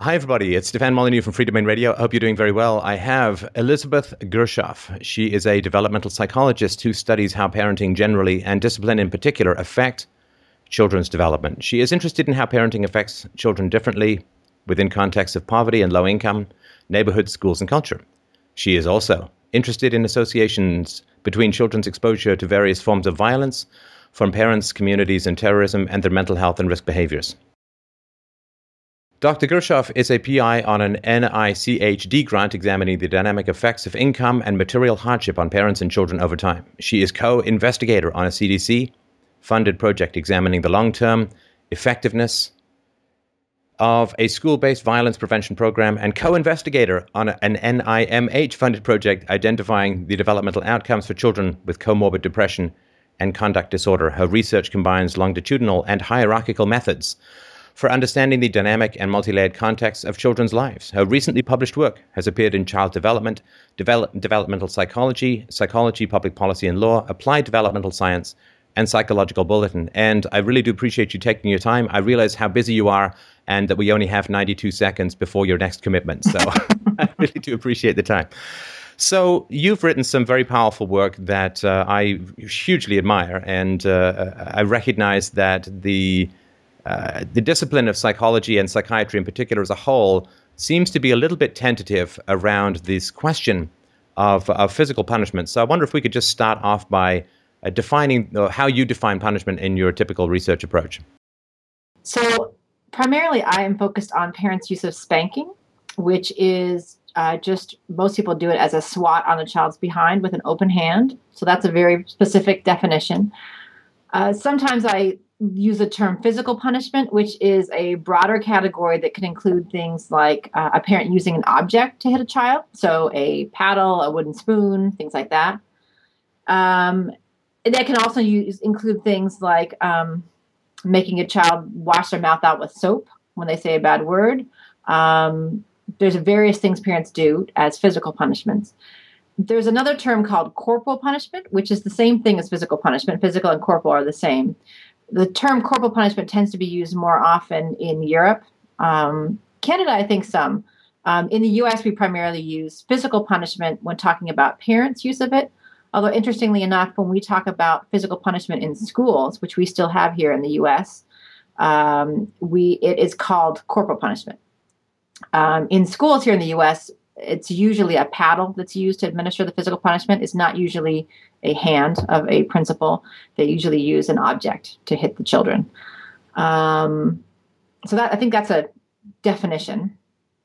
Hi, everybody. It's Stefan Molyneux from Freedomain Radio. I hope you're doing very well. I have Elizabeth Gershoff. She is a developmental psychologist who studies how parenting generally and discipline in particular affect children's development. She is interested in how parenting affects children differently within contexts of poverty and low income, neighborhoods, schools, and culture. She is also interested in associations between children's exposure to various forms of violence from parents, communities, and terrorism, and their mental health and risk behaviors. Dr. Gershoff is a PI on an NICHD grant examining the dynamic effects of income and material hardship on parents and children over time. She is co-investigator on a CDC-funded project examining the long-term effectiveness of a school-based violence prevention program and co-investigator on an NIMH-funded project identifying the developmental outcomes for children with comorbid depression and conduct disorder. Her research combines longitudinal and hierarchical methods for understanding the dynamic and multi-layered context of children's lives. Her recently published work has appeared in Child Development, Developmental Psychology, Psychology, Public Policy and Law, Applied Developmental Science, and Psychological Bulletin. And I really do appreciate you taking your time. I realize how busy you are and that we only have 92 seconds before your next commitment. So I really do appreciate the time. So you've written some very powerful work that I hugely admire. And I recognize that the discipline of psychology and psychiatry in particular as a whole seems to be a little bit tentative around this question of physical punishment. So I wonder if we could just start off by defining how you define punishment in your typical research approach. So primarily I am focused on parents' use of spanking, which is just most people do it as a swat on a child's behind with an open hand. So that's a very specific definition. Sometimes I use the term physical punishment, which is a broader category that can include things like a parent using an object to hit a child, so a paddle, a wooden spoon, things like that. That can also include things like making a child wash their mouth out with soap when they say a bad word. There's various things parents do as physical punishments. There's another term called corporal punishment, which is the same thing as physical punishment. Physical and corporal are the same. The term corporal punishment tends to be used more often in Europe. Canada, I think some. In the U.S., we primarily use physical punishment when talking about parents' use of it. Although, interestingly enough, when we talk about physical punishment in schools, which we still have here in the U.S., it is called corporal punishment. In schools here in the U.S., it's usually a paddle that's used to administer the physical punishment. It's not usually a hand of a principal. They usually use an object to hit the children. I think that's a definition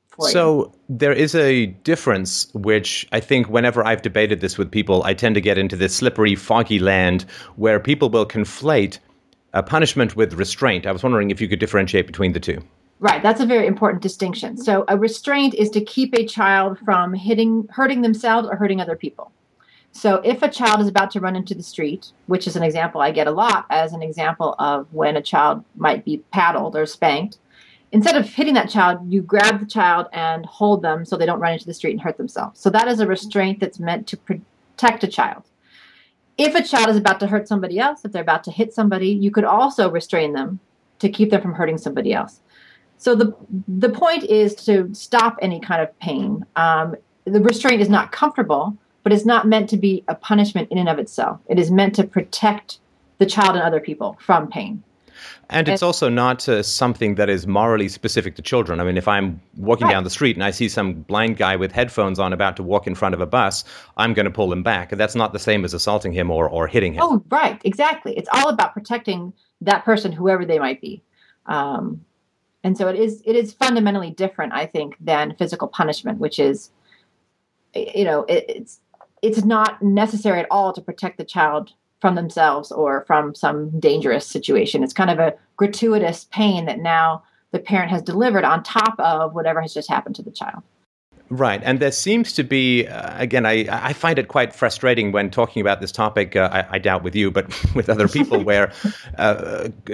for you. So there is a difference, which I think whenever I've debated this with people, I tend to get into this slippery, foggy land where people will conflate a punishment with restraint. I was wondering if you could differentiate between the two. Right. That's a very important distinction. So a restraint is to keep a child from hurting themselves or hurting other people. So if a child is about to run into the street, which is an example I get a lot as an example of when a child might be paddled or spanked, instead of hitting that child, you grab the child and hold them so they don't run into the street and hurt themselves. So that is a restraint that's meant to protect a child. If a child is about to hurt somebody else, if they're about to hit somebody, you could also restrain them to keep them from hurting somebody else. So the point is to stop any kind of pain. The restraint is not comfortable, but it's not meant to be a punishment in and of itself. It is meant to protect the child and other people from pain. And it's also not something that is morally specific to children. I mean, if I'm walking down the street and I see some blind guy with headphones on about to walk in front of a bus, I'm going to pull him back. That's not the same as assaulting him or hitting him. Oh, right. Exactly. It's all about protecting that person, whoever they might be. And so it is fundamentally different, I think, than physical punishment, which is, you know, it's not necessary at all to protect the child from themselves or from some dangerous situation. It's kind of a gratuitous pain that now the parent has delivered on top of whatever has just happened to the child. Right. And there seems to be, again, I find it quite frustrating when talking about this topic, I doubt with you, but with other people, where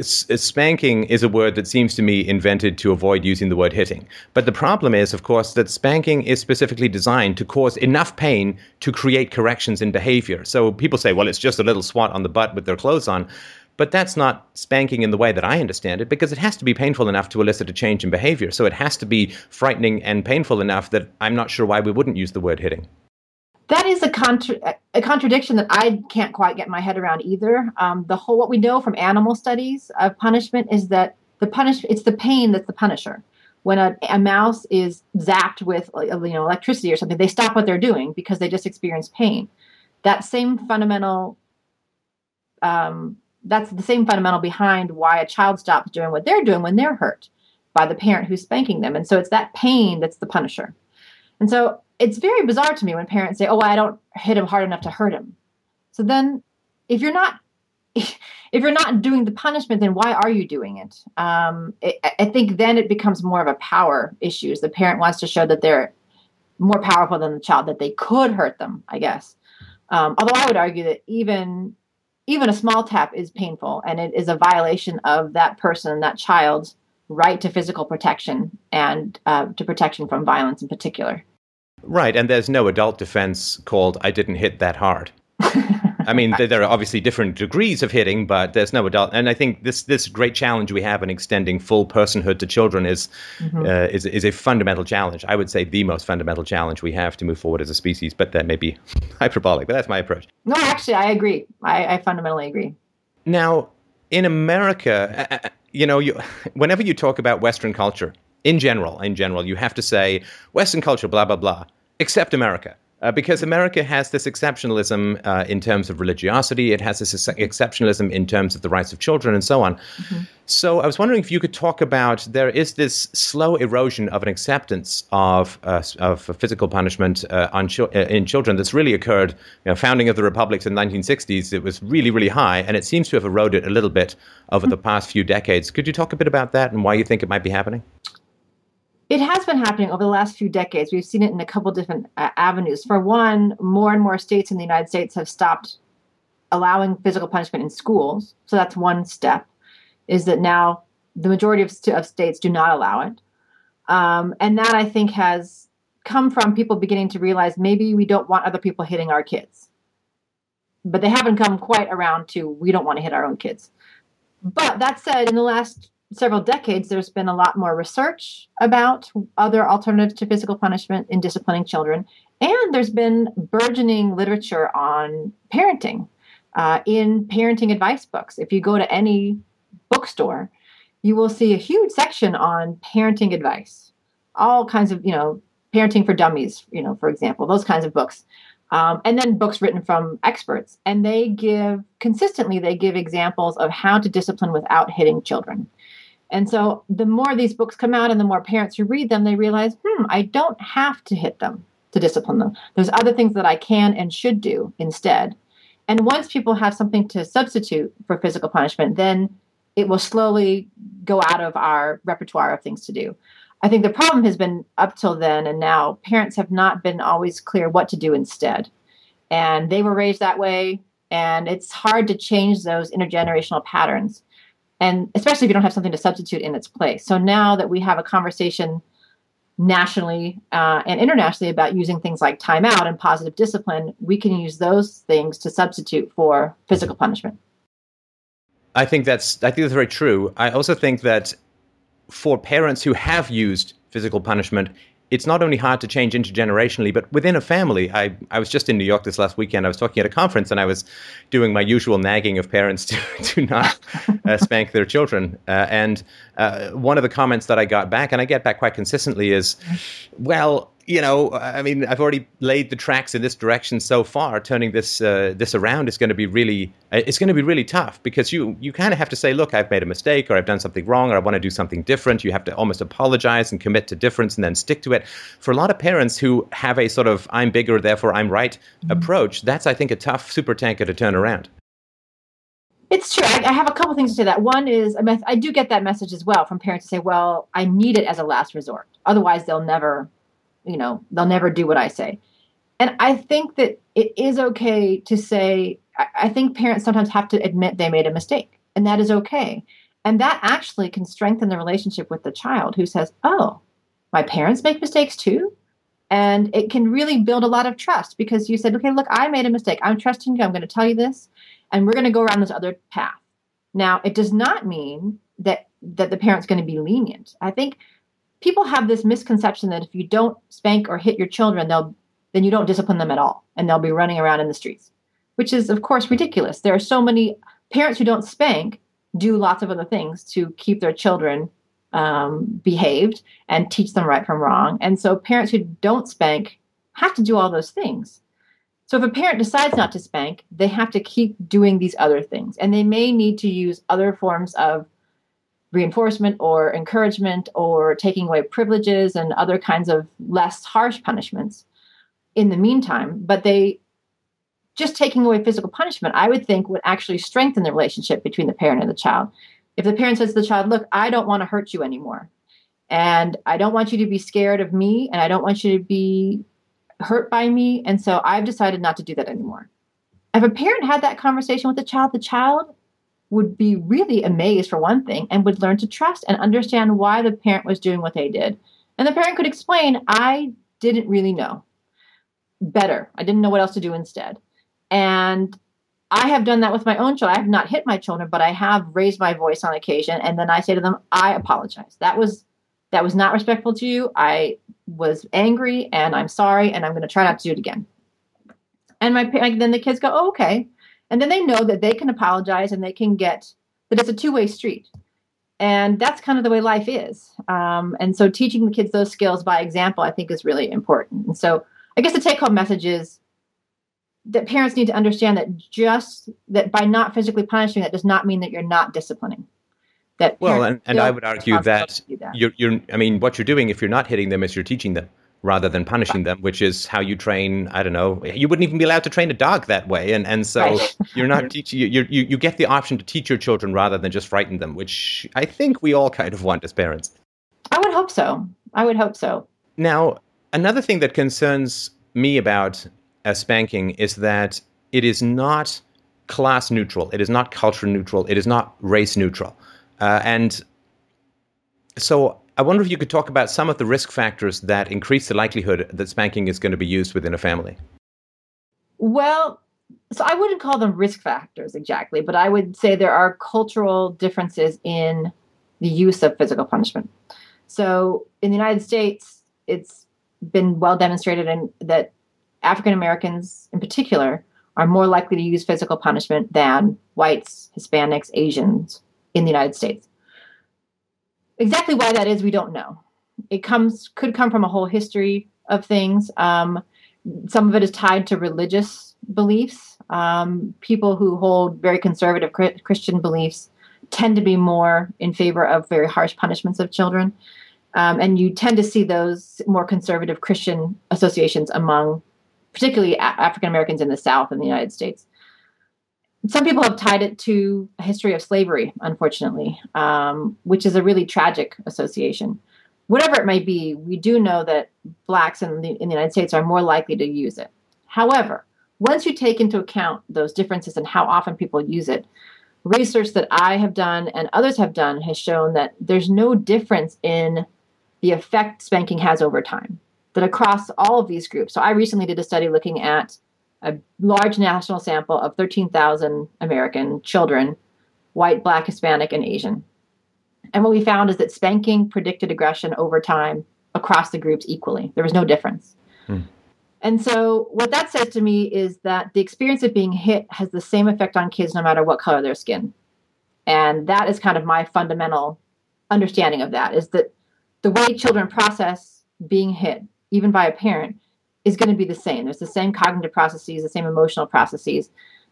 spanking is a word that seems to me invented to avoid using the word hitting. But the problem is, of course, that spanking is specifically designed to cause enough pain to create corrections in behavior. So people say, well, it's just a little swat on the butt with their clothes on. But that's not spanking in the way that I understand it, because it has to be painful enough to elicit a change in behavior. So it has to be frightening and painful enough that I'm not sure why we wouldn't use the word hitting. That is a contradiction that I can't quite get my head around either. What we know from animal studies of punishment is that it's the pain that's the punisher. When a mouse is zapped with electricity or something, they stop what they're doing because they just experience pain. That's the same fundamental behind why a child stops doing what they're doing when they're hurt by the parent who's spanking them. And so it's that pain that's the punisher. And so it's very bizarre to me when parents say, I don't hit him hard enough to hurt him. So then if you're not doing the punishment, then why are you doing it? I think then it becomes more of a power issue. The parent wants to show that they're more powerful than the child, that they could hurt them, I guess. Although I would argue that even a small tap is painful, and it is a violation of that child's right to physical protection and to protection from violence in particular. Right, and there's no adult defense called, I didn't hit that hard. I mean, there are obviously different degrees of hitting, but there's no adult. And I think this great challenge we have in extending full personhood to children is a fundamental challenge. I would say the most fundamental challenge we have to move forward as a species, but that may be hyperbolic, but that's my approach. No, actually, I agree. I fundamentally agree. Now, in America, whenever you talk about Western culture, in general, you have to say Western culture, blah, blah, blah, except America. Because America has this exceptionalism in terms of religiosity, it has this exceptionalism in terms of the rights of children and so on. Mm-hmm. So I was wondering if you could talk about, there is this slow erosion of an acceptance of physical punishment in children that's really occurred. Founding of the republics in the 1960s, it was really, really high, and it seems to have eroded a little bit over the past few decades. Could you talk a bit about that and why you think it might be happening? It has been happening over the last few decades. We've seen it in a couple different avenues. For one, more and more states in the United States have stopped allowing physical punishment in schools. So that's one step, is that now the majority of states do not allow it. And that, I think, has come from people beginning to realize maybe we don't want other people hitting our kids. But they haven't come quite around to we don't want to hit our own kids. But that said, in the last several decades, there's been a lot more research about other alternatives to physical punishment in disciplining children. And there's been burgeoning literature on parenting in parenting advice books. If you go to any bookstore, you will see a huge section on parenting advice, all kinds of, parenting for dummies, for example, those kinds of books. And then books written from experts. And they give examples of how to discipline without hitting children. And so the more these books come out and the more parents who read them, they realize, I don't have to hit them to discipline them. There's other things that I can and should do instead. And once people have something to substitute for physical punishment, then it will slowly go out of our repertoire of things to do. I think the problem has been up till then and now, parents have not been always clear what to do instead. And they were raised that way, and it's hard to change those intergenerational patterns. And especially if you don't have something to substitute in its place. So now that we have a conversation nationally and internationally about using things like timeout and positive discipline, we can use those things to substitute for physical punishment. I think that's very true. I also think that for parents who have used physical punishment, it's not only hard to change intergenerationally, but within a family. I was just in New York this last weekend. I was talking at a conference, and I was doing my usual nagging of parents to not spank their children. And one of the comments that I got back, and I get back quite consistently, is, I've already laid the tracks in this direction so far. Turning this around is going to be really tough, because you kind of have to say, look, I've made a mistake, or I've done something wrong, or I want to do something different. You have to almost apologize and commit to difference and then stick to it. For a lot of parents who have a sort of I'm bigger, therefore I'm right approach, that's, I think, a tough supertanker to turn around. It's true. I have a couple things to say. That one is, I do get that message as well from parents who say, I need it as a last resort. Otherwise, they'll never do what I say. And I think that it is okay to say, I think parents sometimes have to admit they made a mistake, and that is okay. And that actually can strengthen the relationship with the child, who says, my parents make mistakes too. And it can really build a lot of trust, because you said, okay, look, I made a mistake. I'm trusting you. I'm going to tell you this, and we're going to go around this other path. Now, it does not mean that the parent's going to be lenient. I think people have this misconception that if you don't spank or hit your children, then you don't discipline them at all, and they'll be running around in the streets, which is, of course, ridiculous. There are so many parents who don't spank do lots of other things to keep their children behaved and teach them right from wrong. And so parents who don't spank have to do all those things. So if a parent decides not to spank, they have to keep doing these other things. And they may need to use other forms of reinforcement or encouragement or taking away privileges and other kinds of less harsh punishments in the meantime. But just taking away physical punishment, I would think, would actually strengthen the relationship between the parent and the child. If the parent says to the child, look, I don't want to hurt you anymore, and I don't want you to be scared of me, and I don't want you to be hurt by me, and so I've decided not to do that anymore. If a parent had that conversation with the child would be really amazed, for one thing, and would learn to trust and understand why the parent was doing what they did. And the parent could explain, I didn't really know better. I didn't know what else to do instead. And I have done that with my own child. I have not hit my children, but I have raised my voice on occasion. And then I say to them, I apologize. That was not respectful to you. I was angry, and I'm sorry, and I'm going to try not to do it again. And then the kids go, oh, okay. And then they know that they can apologize, and they can get that it's a two-way street. And that's kind of the way life is. And so teaching the kids those skills by example, I think, is really important. And so I guess the take-home message is that parents need to understand that that by not physically punishing, that does not mean that you're not disciplining. Well, and I would argue that what you're doing, if you're not hitting them, is you're teaching them rather than punishing them, which is how you train. I don't know. You wouldn't even be allowed to train a dog that way. And so right. You're not teaching. You get the option to teach your children rather than just frighten them, which I think we all kind of want as parents. I would hope so. Now, another thing that concerns me about a spanking is that it is not class neutral. It is not culture neutral. It is not race neutral. And so I wonder if you could talk about some of the risk factors that increase the likelihood that spanking is going to be used within a family. Well, so I wouldn't call them risk factors exactly, but I would say there are cultural differences in the use of physical punishment. So in the United States, it's been well demonstrated that African Americans in particular are more likely to use physical punishment than whites, Hispanics, Asians, in the United States. Exactly why that is, we don't know. It could come from a whole history of things. Some of it is tied to religious beliefs. People who hold very conservative Christian beliefs tend to be more in favor of very harsh punishments of children. And you tend to see those more conservative Christian associations among particularly African Americans in the South in the United States. Some people have tied it to a history of slavery, unfortunately, which is a really tragic association. Whatever it may be, we do know that Blacks in the United States are more likely to use it. However, once you take into account those differences and how often people use it, research that I have done and others have done has shown that there's no difference in the effect spanking has over time, that across all of these groups. So I recently did a study looking at a large national sample of 13,000 American children, white, Black, Hispanic, and Asian. And what we found is that spanking predicted aggression over time across the groups equally. There was no difference. And so what that says to me is that the experience of being hit has the same effect on kids no matter what color their skin. And that is kind of my fundamental understanding of that, is that the way children process being hit, even by a parent, is going to be the same. There's the same cognitive processes, the same emotional processes,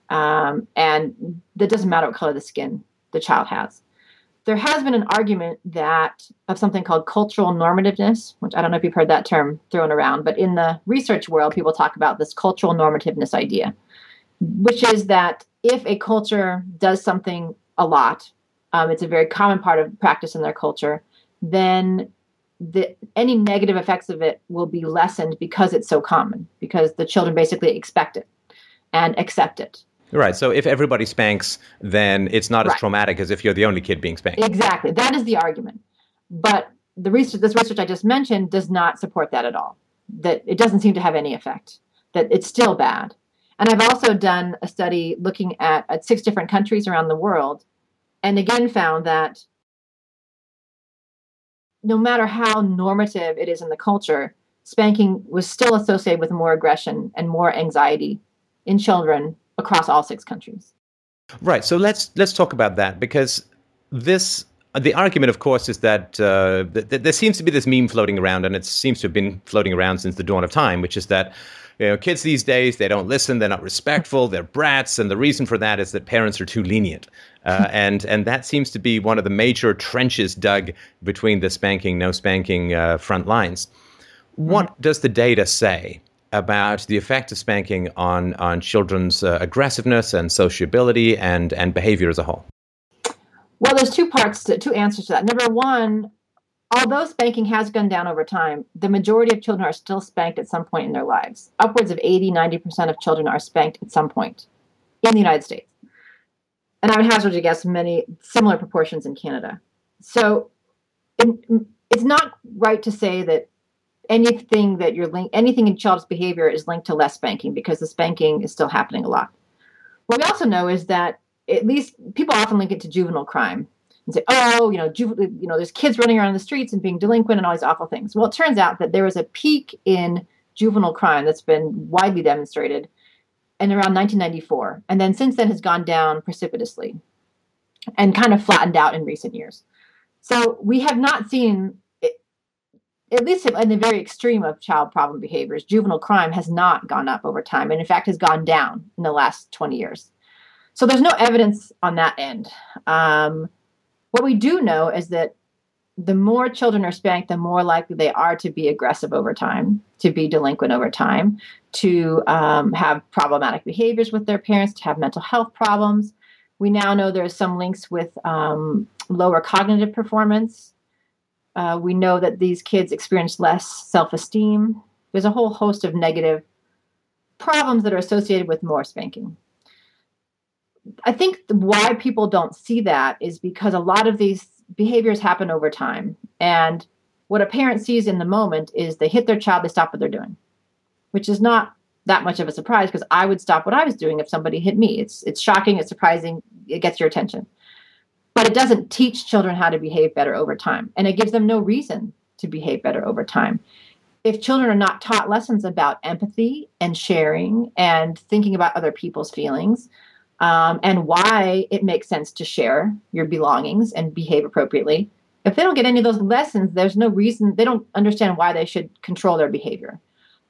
and that doesn't matter what color the skin the child has. There has been an argument that of something called cultural normativeness, which I don't know if you've heard that term thrown around, but in the research world, people talk about this cultural normativeness idea, which is that if a culture does something a lot, it's a very common part of practice in their culture, then any negative effects of it will be lessened because it's so common, because the children basically expect it and accept it. Right. So if everybody spanks, then it's not as traumatic as if you're the only kid being spanked. Exactly. That is the argument. But this research I just mentioned does not support that at all, that it doesn't seem to have any effect, that it's still bad. And I've also done a study looking at 6 different countries around the world and again found that no matter how normative it is in the culture, spanking was still associated with more aggression and more anxiety in children across all six countries. Right. So let's talk about that, because this the argument, of course, is that there seems to be this meme floating around, and it seems to have been floating around since the dawn of time, which is that, you know, kids these days, they don't listen, they're not respectful, they're brats, and the reason for that is that parents are too lenient. And that seems to be one of the major trenches dug between the spanking, no spanking front lines. What does the data say about the effect of spanking on children's aggressiveness and sociability and behavior as a whole? Well, there's two answers to that. Number one, although spanking has gone down over time, the majority of children are still spanked at some point in their lives. Upwards of 80-90% of children are spanked at some point in the United States. And I would hazard to guess many similar proportions in Canada. So it's not right to say that anything in child's behavior is linked to less spanking, because the spanking is still happening a lot. What we also know is that at least people often link it to juvenile crime and say, there's kids running around the streets and being delinquent and all these awful things. Well, it turns out that there was a peak in juvenile crime that's been widely demonstrated in around 1994. And then since then has gone down precipitously and kind of flattened out in recent years. So we have not seen, at least in the very extreme of child problem behaviors, juvenile crime has not gone up over time, and in fact has gone down in the last 20 years. So there's no evidence on that end. What we do know is that the more children are spanked, the more likely they are to be aggressive over time, to be delinquent over time, to have problematic behaviors with their parents, to have mental health problems. We now know there are some links with lower cognitive performance. We know that these kids experience less self-esteem. There's a whole host of negative problems that are associated with more spanking. I think why people don't see that is because a lot of these behaviors happen over time. And what a parent sees in the moment is they hit their child, they stop what they're doing, which is not that much of a surprise, because I would stop what I was doing if somebody hit me. It's shocking, it's surprising, it gets your attention. But it doesn't teach children how to behave better over time. And it gives them no reason to behave better over time. If children are not taught lessons about empathy and sharing and thinking about other people's feelings, and why it makes sense to share your belongings and behave appropriately. If they don't get any of those lessons, there's no reason, they don't understand why they should control their behavior.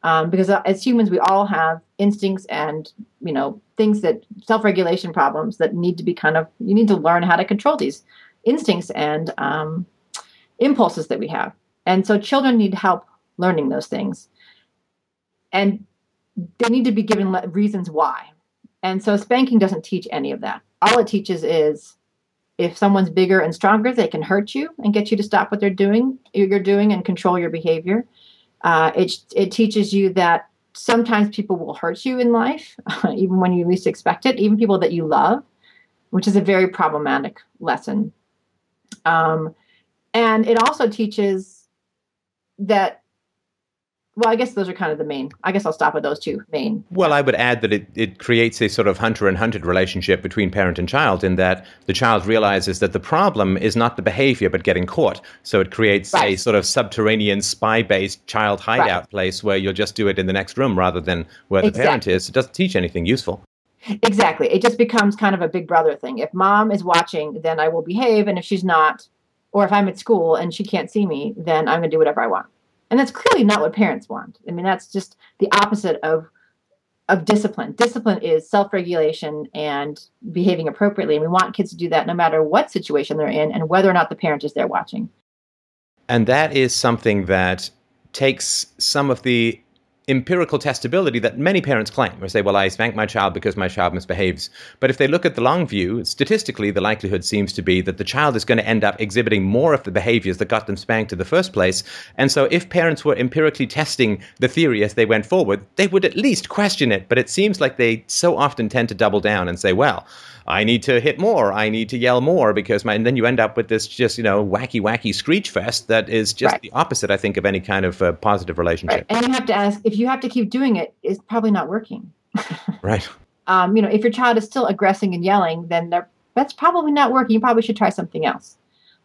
Because as humans, we all have instincts and, things that self-regulation problems that need to be you need to learn how to control these instincts and impulses that we have. And so children need help learning those things. And they need to be given reasons why. And so spanking doesn't teach any of that. All it teaches is if someone's bigger and stronger, they can hurt you and get you to stop what you're doing and control your behavior. It teaches you that sometimes people will hurt you in life, even when you least expect it, even people that you love, which is a very problematic lesson. And it also teaches that, well, I guess those are kind of the main. I guess I'll stop with those two main. Well, I would add that it creates a sort of hunter and hunted relationship between parent and child, in that the child realizes that the problem is not the behavior but getting caught. So it creates a sort of subterranean spy-based child hideout place where you'll just do it in the next room rather than where the parent is. It doesn't teach anything useful. Exactly. It just becomes kind of a big brother thing. If mom is watching, then I will behave. And if she's not, or if I'm at school and she can't see me, then I'm going to do whatever I want. And that's clearly not what parents want. I mean, that's just the opposite of discipline. Discipline is self-regulation and behaving appropriately. And we want kids to do that no matter what situation they're in and whether or not the parent is there watching. And that is something that takes some of the empirical testability that many parents claim. They say, well, I spank my child because my child misbehaves. But if they look at the long view, statistically, the likelihood seems to be that the child is going to end up exhibiting more of the behaviors that got them spanked in the first place. And so if parents were empirically testing the theory as they went forward, they would at least question it. But it seems like they so often tend to double down and say, well, I need to hit more, I need to yell more, and then you end up with this just, wacky screech fest that is just the opposite, I think, of any kind of positive relationship. Right. And you have to ask, if you have to keep doing it, it's probably not working. Right. If your child is still aggressing and yelling, then they're that's probably not working. You probably should try something else.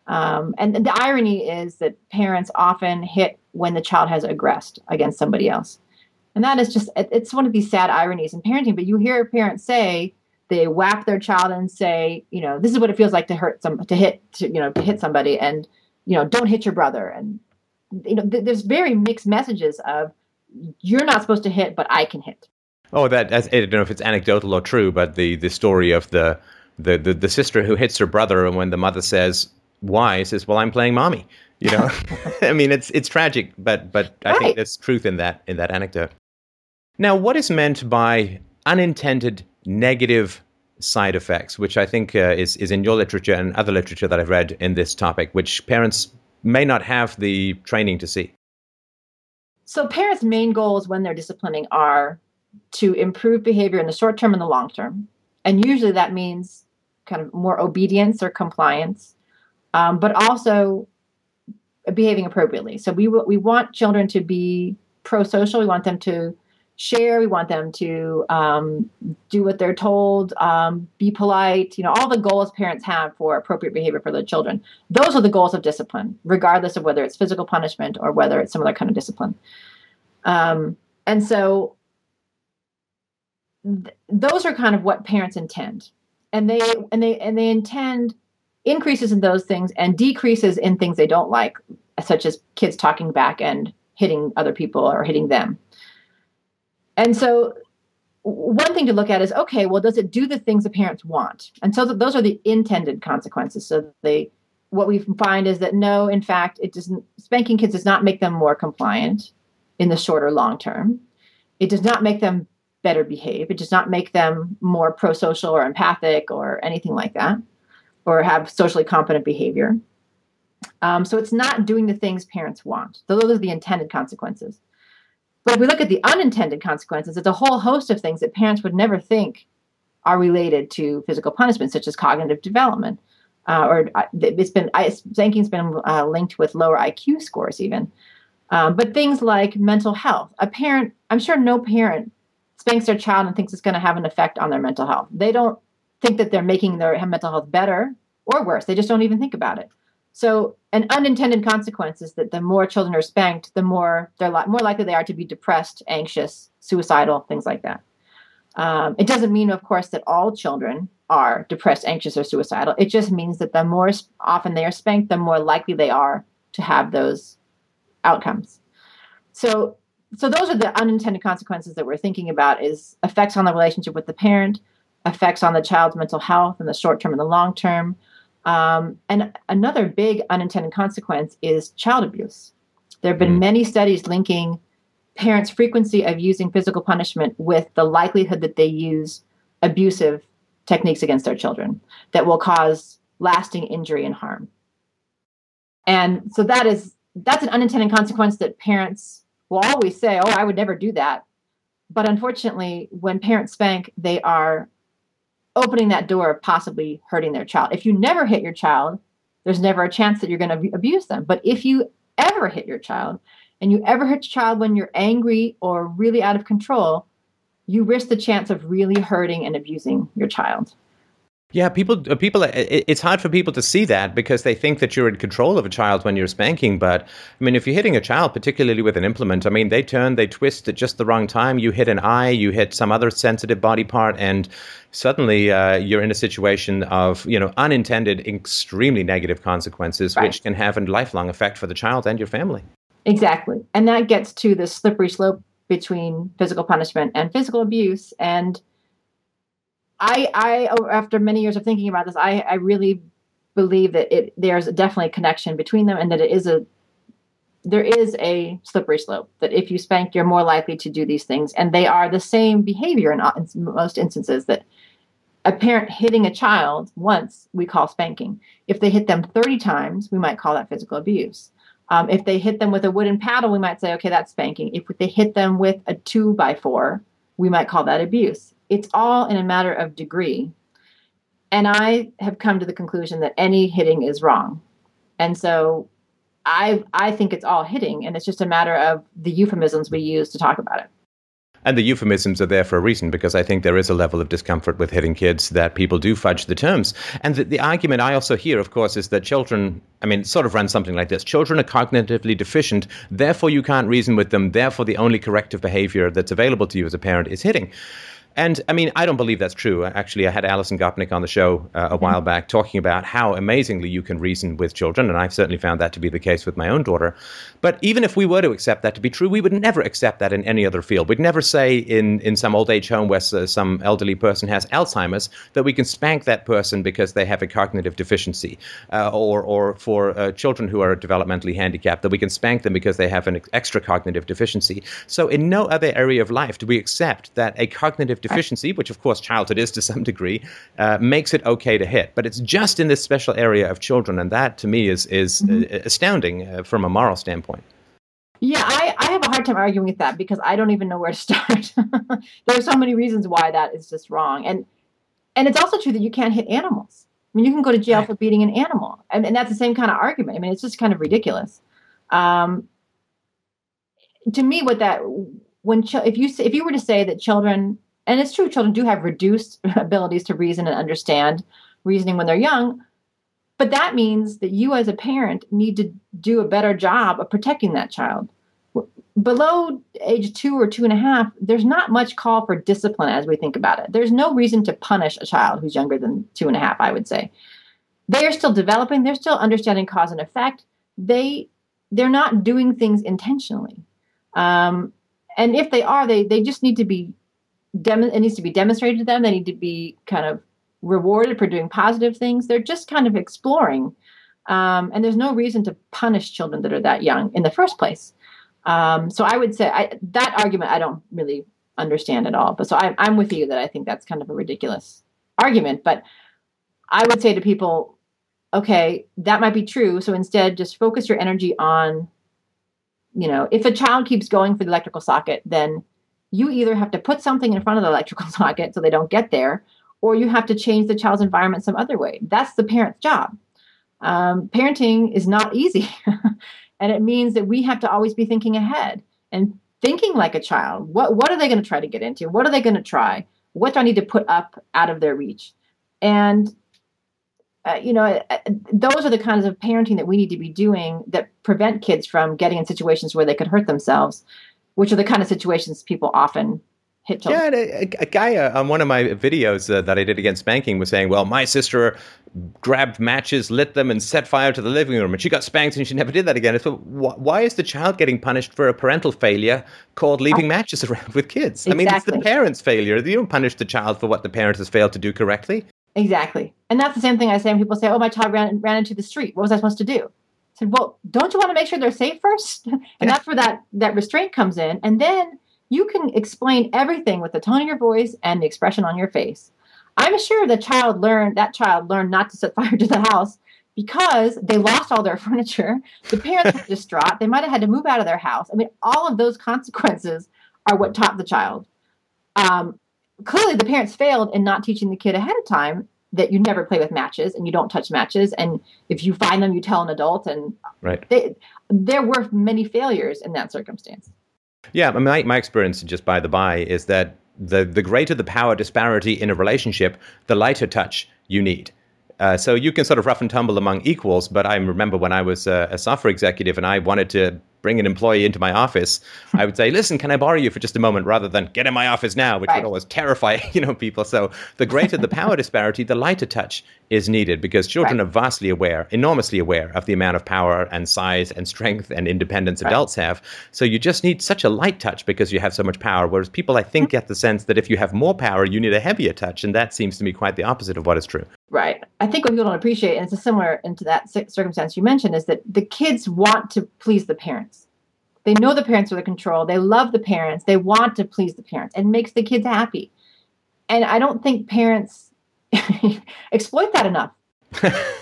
And the irony is that parents often hit when the child has aggressed against somebody else. And that is just, it's one of these sad ironies in parenting, but you hear parents say, they whack their child and say, you know, this is what it feels like to hurt some, to hit somebody, and, you know, don't hit your brother. And, you know, there's very mixed messages of, you're not supposed to hit, but I can hit. Oh, I don't know if it's anecdotal or true, but the story of the sister who hits her brother, and when the mother says, why? He says, well, I'm playing mommy, you know. I mean, it's tragic, but right. I think there's truth in that anecdote. Now, what is meant by unintended negative side effects, which I think is in your literature and other literature that I've read in this topic, which parents may not have the training to see? So parents' main goals when they're disciplining are to improve behavior in the short term and the long term. And usually that means kind of more obedience or compliance. But also behaving appropriately. So we want children to be pro-social. We want them to share. We want them to do what they're told, be polite. You know, all the goals parents have for appropriate behavior for their children. Those are the goals of discipline, regardless of whether it's physical punishment or whether it's some other kind of discipline. And so those are kind of what parents intend, and they intend increases in those things and decreases in things they don't like, such as kids talking back and hitting other people or hitting them. And so one thing to look at is, okay, well, does it do the things the parents want? And so those are the intended consequences. So what we find is that no, in fact, it doesn't. Spanking kids does not make them more compliant in the short or long term. It does not make them better behave. It does not make them more pro-social or empathic or anything like that, or have socially competent behavior. So it's not doing the things parents want. So those are the intended consequences. But if we look at the unintended consequences, it's a whole host of things that parents would never think are related to physical punishment, such as cognitive development. Spanking's been linked with lower IQ scores even. But things like mental health. I'm sure no parent spanks their child and thinks it's going to have an effect on their mental health. They don't think that they're making their mental health better or worse. They just don't even think about it. So an unintended consequence is that the more children are spanked, the more they're more likely they are to be depressed, anxious, suicidal, things like that. It doesn't mean, of course, that all children are depressed, anxious, or suicidal. It just means that the more often they are spanked, the more likely they are to have those outcomes. So those are the unintended consequences that we're thinking about, is effects on the relationship with the parent, effects on the child's mental health in the short term and the long term. And another big unintended consequence is child abuse. There have been many studies linking parents' frequency of using physical punishment with the likelihood that they use abusive techniques against their children that will cause lasting injury and harm. And so that's an unintended consequence that parents will always say, oh, I would never do that. But unfortunately, when parents spank, they are opening that door of possibly hurting their child. If you never hit your child, there's never a chance that you're going to abuse them. But if you ever hit your child, and you ever hit your child when you're angry or really out of control, you risk the chance of really hurting and abusing your child. Yeah, people. It's hard for people to see that because they think that you're in control of a child when you're spanking. But I mean, if you're hitting a child, particularly with an implement, I mean, they twist at just the wrong time. You hit an eye, you hit some other sensitive body part, and suddenly you're in a situation of, you know, unintended, extremely negative consequences, right, which can have a lifelong effect for the child and your family. Exactly, and that gets to the slippery slope between physical punishment and physical abuse, and I after many years of thinking about this, I really believe that there's definitely a connection between them, and that there is a slippery slope, that if you spank, you're more likely to do these things. And they are the same behavior in most instances. That a parent hitting a child once, we call spanking. If they hit them 30 times, we might call that physical abuse. If they hit them with a wooden paddle, we might say, okay, that's spanking. If they hit them with a 2x4, we might call that abuse. It's all in a matter of degree. And I have come to the conclusion that any hitting is wrong. And so I think it's all hitting, and it's just a matter of the euphemisms we use to talk about it. And the euphemisms are there for a reason, because I think there is a level of discomfort with hitting kids that people do fudge the terms. And the argument I also hear, of course, is that children, I mean, it sort of runs something like this. Children are cognitively deficient, therefore you can't reason with them, therefore the only corrective behavior that's available to you as a parent is hitting. And, I mean, I don't believe that's true. Actually, I had Alison Gopnik on the show a while back talking about how amazingly you can reason with children, and I've certainly found that to be the case with my own daughter. But even if we were to accept that to be true, we would never accept that in any other field. We'd never say in some old age home where some elderly person has Alzheimer's that we can spank that person because they have a cognitive deficiency, or for children who are developmentally handicapped that we can spank them because they have an extra cognitive deficiency. So in no other area of life do we accept that a cognitive deficiency, which of course childhood is to some degree, makes it okay to hit. But it's just in this special area of children, and that to me is astounding from a moral standpoint. Yeah, I have a hard time arguing with that because I don't even know where to start. There are so many reasons why that is just wrong. And it's also true that you can't hit animals. I mean, you can go to jail for beating an animal. And that's the same kind of argument. I mean, it's just kind of ridiculous. To me, what that, if you were to say that children, and it's true, children do have reduced abilities to reason and understand reasoning when they're young. But that means that you as a parent need to do a better job of protecting that child. Below age 2 or 2.5, there's not much call for discipline as we think about it. There's no reason to punish a child who's younger than 2.5, I would say. They are still developing. They're still understanding cause and effect. They're not doing things intentionally. And if they are, they just need to be it needs to be demonstrated to them. They need to be kind of rewarded for doing positive things. They're just kind of exploring. And there's no reason to punish children that are that young in the first place. So I would say that argument I don't really understand at all. But so I'm with you that I think that's kind of a ridiculous argument. But I would say to people, okay, that might be true. So instead, just focus your energy on, you know, if a child keeps going for the electrical socket, then you either have to put something in front of the electrical socket so they don't get there, or you have to change the child's environment some other way. That's the parent's job. Parenting is not easy. And it means that we have to always be thinking ahead and thinking like a child. What are they going to try to get into? What are they going to try? What do I need to put up out of their reach? And, you know, those are the kinds of parenting that we need to be doing that prevent kids from getting in situations where they could hurt themselves, which are the kind of situations people often hit children. Yeah, a guy on one of my videos that I did against spanking was saying, well, my sister grabbed matches, lit them, and set fire to the living room, and she got spanked and she never did that again. So why is the child getting punished for a parental failure called leaving matches around with kids? Exactly. I mean, it's the parent's failure. You don't punish the child for what the parent has failed to do correctly. Exactly. And that's the same thing I say when people say, oh, my child ran into the street. What was I supposed to do? I said, well, don't you want to make sure they're safe first? And that's where that restraint comes in. And then you can explain everything with the tone of your voice and the expression on your face. I'm sure that child learned not to set fire to the house because they lost all their furniture. The parents were distraught. They might have had to move out of their house. I mean, all of those consequences are what taught the child. Clearly, the parents failed in not teaching the kid ahead of time that you never play with matches and you don't touch matches. And if you find them, you tell an adult. And there were many failures in that circumstance. Yeah, my experience, just by the by, is that the greater the power disparity in a relationship, the lighter touch you need. So you can sort of rough and tumble among equals. But I remember when I was a software executive and I wanted to bring an employee into my office, I would say, listen, can I borrow you for just a moment, rather than get in my office now, which would always terrify, you know, people. So the greater the power disparity, the lighter touch is needed, because children are vastly aware, enormously aware of the amount of power and size and strength and independence adults have. So you just need such a light touch because you have so much power, whereas people, I think, get the sense that if you have more power, you need a heavier touch. And that seems to me quite the opposite of what is true. Right. I think what people don't appreciate, and it's similar into that circumstance you mentioned, is that the kids want to please the parents. They know the parents are the control. They love the parents. They want to please the parents. It makes the kids happy. And I don't think parents exploit that enough.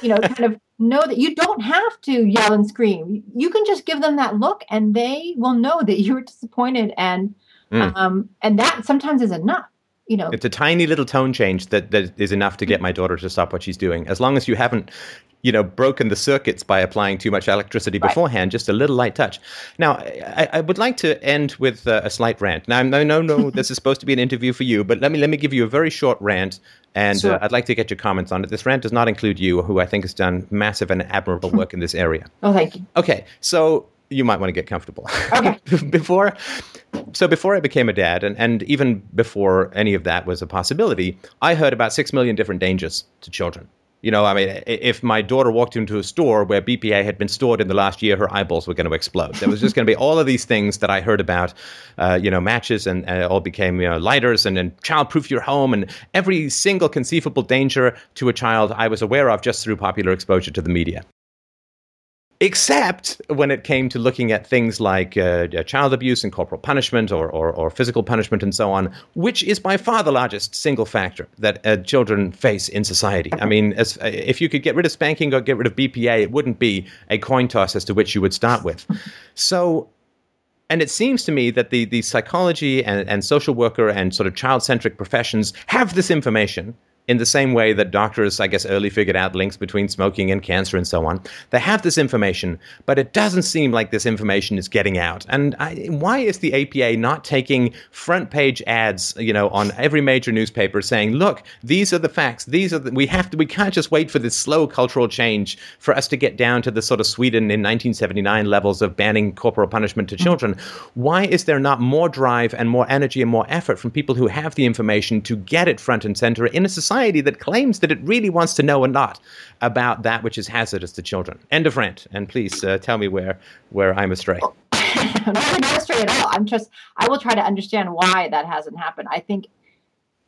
You know, kind of know that you don't have to yell and scream. You can just give them that look and they will know that you were disappointed. And that sometimes is enough. you know. It's a tiny little tone change that is enough to get my daughter to stop what she's doing. As long as you haven't, you know, broken the circuits by applying too much electricity beforehand, just a little light touch. Now, I would like to end with a slight rant. Now, no, this is supposed to be an interview for you, but let me give you a very short rant, and sure. I'd like to get your comments on it. This rant does not include you, who I think has done massive and admirable work in this area. Oh, thank you. Okay, so you might want to get comfortable. Okay. Before I became a dad, and even before any of that was a possibility, I heard about 6 million different dangers to children. You know, I mean, if my daughter walked into a store where BPA had been stored in the last year, her eyeballs were going to explode. There was just going to be all of these things that I heard about, matches and all became, lighters and childproof your home. And every single conceivable danger to a child I was aware of just through popular exposure to the media. Except when it came to looking at things like child abuse and corporal punishment or physical punishment and so on, which is by far the largest single factor that children face in society. I mean, if you could get rid of spanking or get rid of BPA, it wouldn't be a coin toss as to which you would start with. So, and it seems to me that the psychology and social worker and sort of child-centric professions have this information. In the same way that doctors, I guess, early figured out links between smoking and cancer and so on. They have this information, but it doesn't seem like this information is getting out. And why is the APA not taking front page ads, on every major newspaper saying, look, these are the facts. We can't just wait for this slow cultural change for us to get down to the sort of Sweden in 1979 levels of banning corporal punishment to children. Why is there not more drive and more energy and more effort from people who have the information to get it front and center in a society that claims that it really wants to know a lot about that which is hazardous to children? End of rant. And please tell me where I'm astray. I'm not astray at all. I will try to understand why that hasn't happened. I think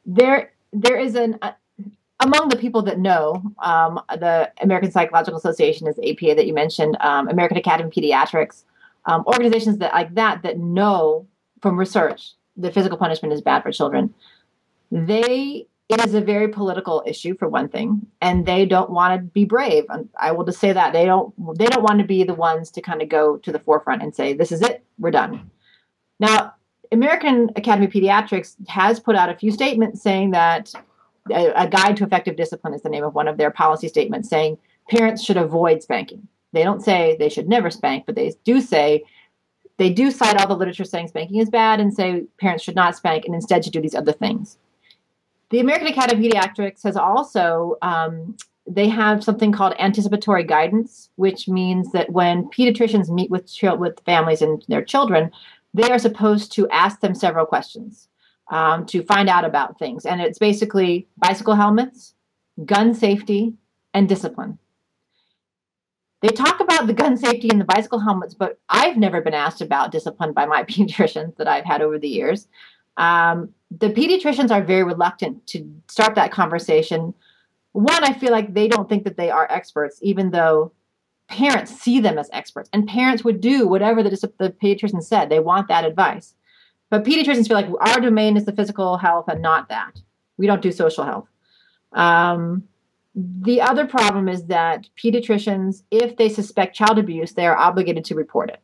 there is among the people that know, the American Psychological Association is the APA that you mentioned, American Academy of Pediatrics, organizations that know from research that physical punishment is bad for children. It is a very political issue, for one thing, and they don't want to be brave. I will just say that they don't want to be the ones to kind of go to the forefront and say, this is it, we're done. Now, American Academy of Pediatrics has put out a few statements saying that a guide to effective discipline is the name of one of their policy statements saying parents should avoid spanking. They don't say they should never spank, but they do say they do cite all the literature saying spanking is bad and say parents should not spank and instead should do these other things. The American Academy of Pediatrics has also, they have something called anticipatory guidance, which means that when pediatricians meet with families and their children, they are supposed to ask them several questions to find out about things. And it's basically bicycle helmets, gun safety, and discipline. They talk about the gun safety and the bicycle helmets, but I've never been asked about discipline by my pediatricians that I've had over the years. The pediatricians are very reluctant to start that conversation. One, I feel like they don't think that they are experts, even though parents see them as experts. And parents would do whatever the pediatrician said. They want that advice. But pediatricians feel like our domain is the physical health and not that. We don't do social health. The other problem is that pediatricians, if they suspect child abuse, they are obligated to report it.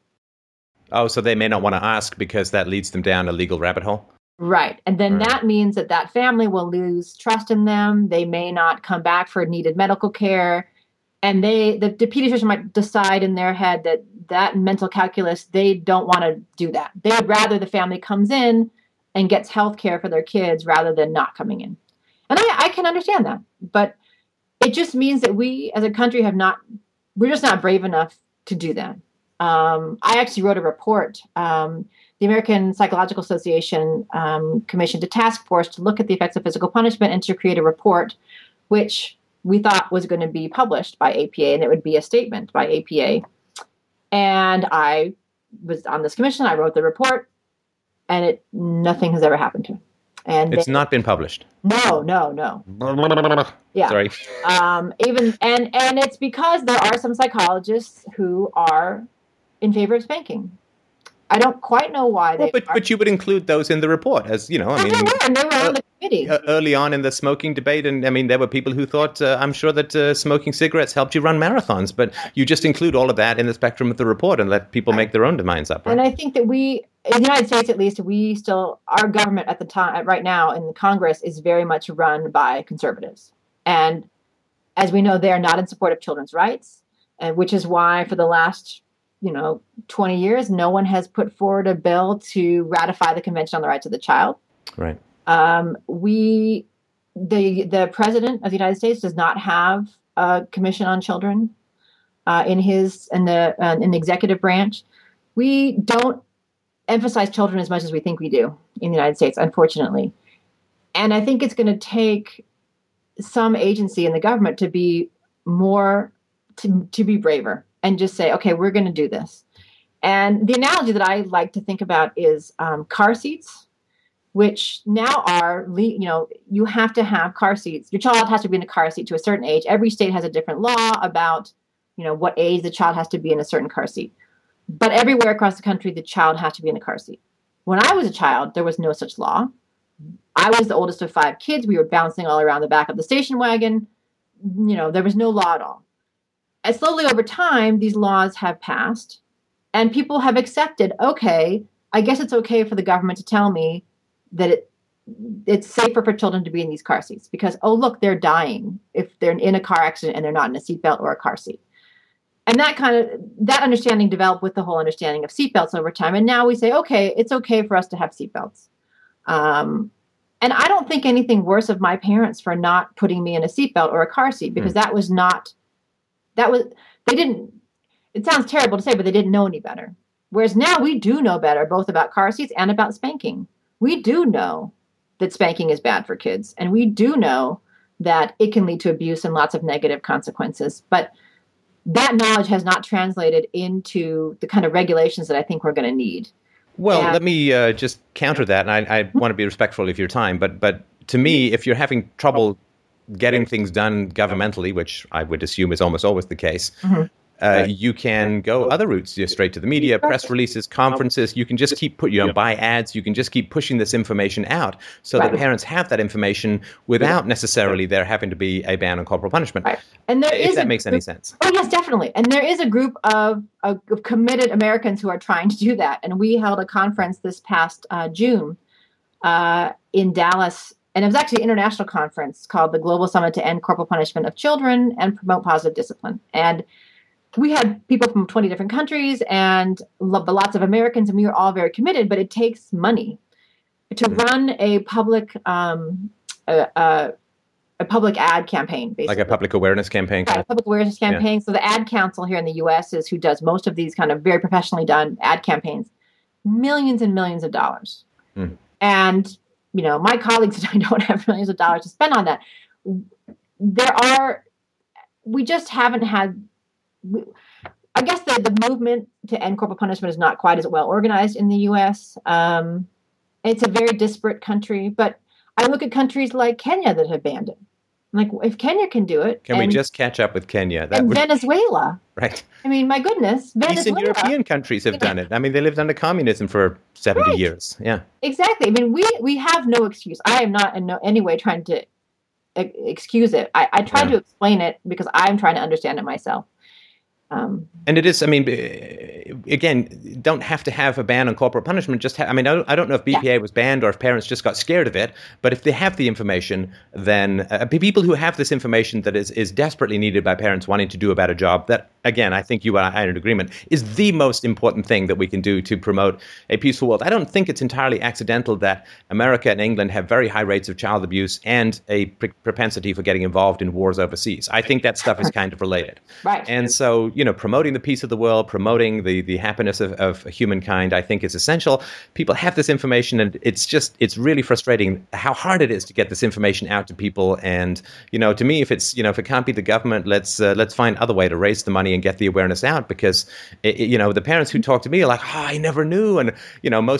Oh, so they may not want to ask because that leads them down a legal rabbit hole? Right. And then that means that family will lose trust in them. They may not come back for needed medical care. And the pediatrician might decide in their head that mental calculus, they don't want to do that. They would rather the family comes in and gets health care for their kids rather than not coming in. And I can understand that. But it just means that we as a country we're just not brave enough to do that. I actually wrote a report, the American Psychological Association commissioned a task force to look at the effects of physical punishment and to create a report, which we thought was going to be published by APA, and it would be a statement by APA. And I was on this commission. I wrote the report, and nothing has ever happened to it. And it's not been published. No. Yeah. Sorry. Even and it's because there are some psychologists who are in favor of spanking. I don't quite know why they. But you would include those in the report, as you know. They were on the committee early on in the smoking debate, and I mean there were people who thought I'm sure that smoking cigarettes helped you run marathons, but you just include all of that in the spectrum of the report and let people make their own minds up. Right? And I think that we in the United States, at least, we still, our government at the time, right now in Congress, is very much run by conservatives. And as we know, they are not in support of children's rights, and which is why for the last, 20 years, no one has put forward a bill to ratify the Convention on the Rights of the Child. Right. The president of the United States does not have a commission on children in the executive branch. We don't emphasize children as much as we think we do in the United States, unfortunately. And I think it's going to take some agency in the government to be more, to be braver and just say, okay, we're going to do this. And the analogy that I like to think about is car seats, which now are, you have to have car seats. Your child has to be in a car seat to a certain age. Every state has a different law about, what age the child has to be in a certain car seat. But everywhere across the country, the child has to be in a car seat. When I was a child, there was no such law. I was the oldest of 5 kids. We were bouncing all around the back of the station wagon. There was no law at all. And slowly over time, these laws have passed, and people have accepted, okay, I guess it's okay for the government to tell me that it's safer for children to be in these car seats because, oh, look, they're dying if they're in a car accident and they're not in a seatbelt or a car seat. And that understanding developed with the whole understanding of seatbelts over time. And now we say, okay, it's okay for us to have seatbelts. And I don't think anything worse of my parents for not putting me in a seatbelt or a car seat because it sounds terrible to say, but they didn't know any better. Whereas now we do know better, both about car seats and about spanking. We do know that spanking is bad for kids, and we do know that it can lead to abuse and lots of negative consequences. But that knowledge has not translated into the kind of regulations that I think we're going to need. Well, let me just counter that, and I want to be respectful of your time, but to me, if you're having trouble getting things done governmentally, which I would assume is almost always the case, you can go other routes, just straight to the media, press releases, conferences. You can just keep buy ads. You can just keep pushing this information out so that parents have that information without necessarily there having to be a ban on corporal punishment. Right. And there if that makes any sense. Oh, yes, definitely. And there is a group of committed Americans who are trying to do that. And we held a conference this past June in Dallas. And it was actually an international conference called the Global Summit to End Corporal Punishment of Children and Promote Positive Discipline. And we had people from 20 different countries and lots of Americans, and we were all very committed, but it takes money to run a public public ad campaign, basically. Like a public awareness campaign. Right, a public awareness campaign. Yeah. So the Ad Council here in the U.S. is who does most of these kind of very professionally done ad campaigns, millions and millions of dollars. Mm. And, my colleagues and I don't have millions of dollars to spend on that. We just haven't had... I guess the movement to end corporal punishment is not quite as well organized in the U.S. It's a very disparate country, but I look at countries like Kenya that have banned it. Like, if Kenya can do it... Can we just catch up with Kenya? Venezuela. Right. I mean, my goodness, Venezuela. Eastern European countries have done it. I mean, they lived under communism for 70 years. Yeah. Exactly. I mean, we have no excuse. I am not in any way trying to excuse it. I try to explain it because I'm trying to understand it myself. And it is, again, don't have to have a ban on corporal punishment. I don't know if BPA was banned or if parents just got scared of it. But if they have the information, then people who have this information that is desperately needed by parents wanting to do a better job, that, again, I think you and I are in agreement, is the most important thing that we can do to promote a peaceful world. I don't think it's entirely accidental that America and England have very high rates of child abuse and a propensity for getting involved in wars overseas. I think that stuff is kind of related. Right. And so... promoting the peace of the world, promoting the happiness of humankind, I think is essential. People have this information, and it's really frustrating how hard it is to get this information out to people. And to me, if it can't be the government, let's find other way to raise the money and get the awareness out. Because the parents who talk to me are like, I never knew, and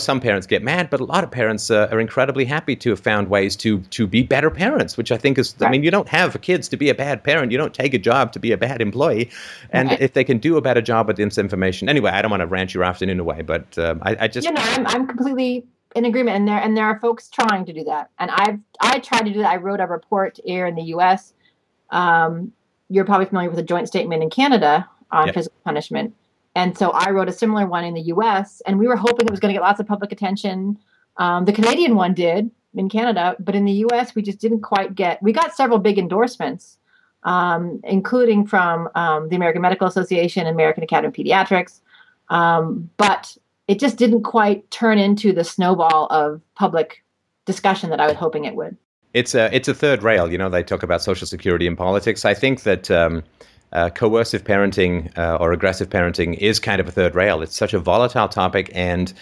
some parents get mad, but a lot of parents are incredibly happy to have found ways to be better parents, which I think is. Right. I mean, you don't have kids to be a bad parent. You don't take a job to be a bad employee, and right. If they can do a better job with this information. Anyway, I don't want to rant your afternoon away, but I just... I'm completely in agreement. And there are folks trying to do that. And I tried to do that. I wrote a report here in the U.S. You're probably familiar with a joint statement in Canada on physical punishment. And so I wrote a similar one in the U.S., and we were hoping it was going to get lots of public attention. The Canadian one did in Canada, but in the U.S., we just didn't quite get, we got several big endorsements, including from the American Medical Association and American Academy of Pediatrics, but it just didn't quite turn into the snowball of public discussion that I was hoping it would. It's a third rail. You know, they talk about Social Security in politics. I think that coercive parenting or aggressive parenting is kind of a third rail. It's such a volatile topic, and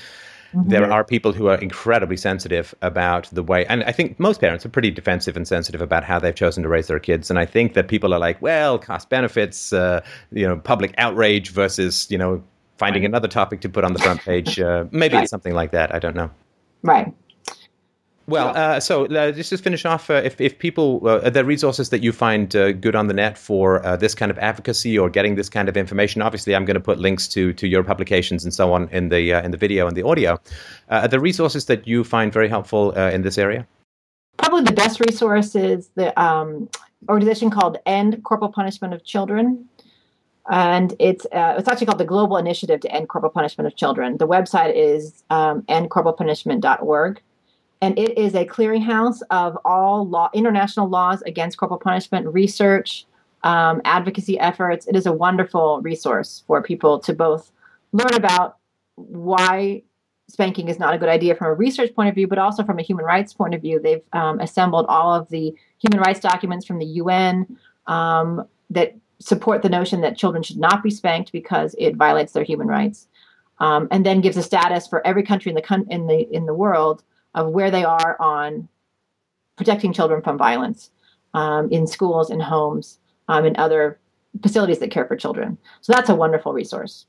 there are people who are incredibly sensitive about the way, and I think most parents are pretty defensive and sensitive about how they've chosen to raise their kids. And I think that people are like, well, cost benefits, public outrage versus, finding another topic to put on the front page. Maybe it's something like that. I don't know. Right. Well, so let's just finish off. If people, are there resources that you find good on the net for this kind of advocacy or getting this kind of information? Obviously, I'm going to put links to your publications and so on in the video and the audio. Are there resources that you find very helpful in this area? Probably the best resource is the organization called End Corporal Punishment of Children. And it's actually called the Global Initiative to End Corporal Punishment of Children. The website is endcorporalpunishment.org. And it is a clearinghouse of all international laws against corporal punishment, research, advocacy efforts. It is a wonderful resource for people to both learn about why spanking is not a good idea from a research point of view, but also from a human rights point of view. They've assembled all of the human rights documents from the UN that support the notion that children should not be spanked because it violates their human rights, and then gives a status for every country in the world of where they are on protecting children from violence in schools, in homes, in other facilities that care for children. So that's a wonderful resource.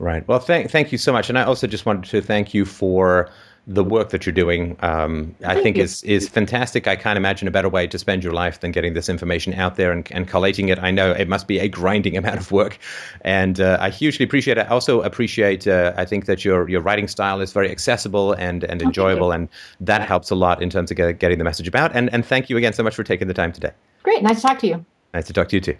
Right. Well, thank you so much. And I also just wanted to thank you for the work that you're doing. I think is fantastic. I can't imagine a better way to spend your life than getting this information out there and collating it. I know it must be a grinding amount of work, and I hugely appreciate it. I also appreciate, I think that your writing style is very accessible and enjoyable, and that helps a lot in terms of getting the message about. And thank you again so much for taking the time today. Great. Nice to talk to you. Nice to talk to you too.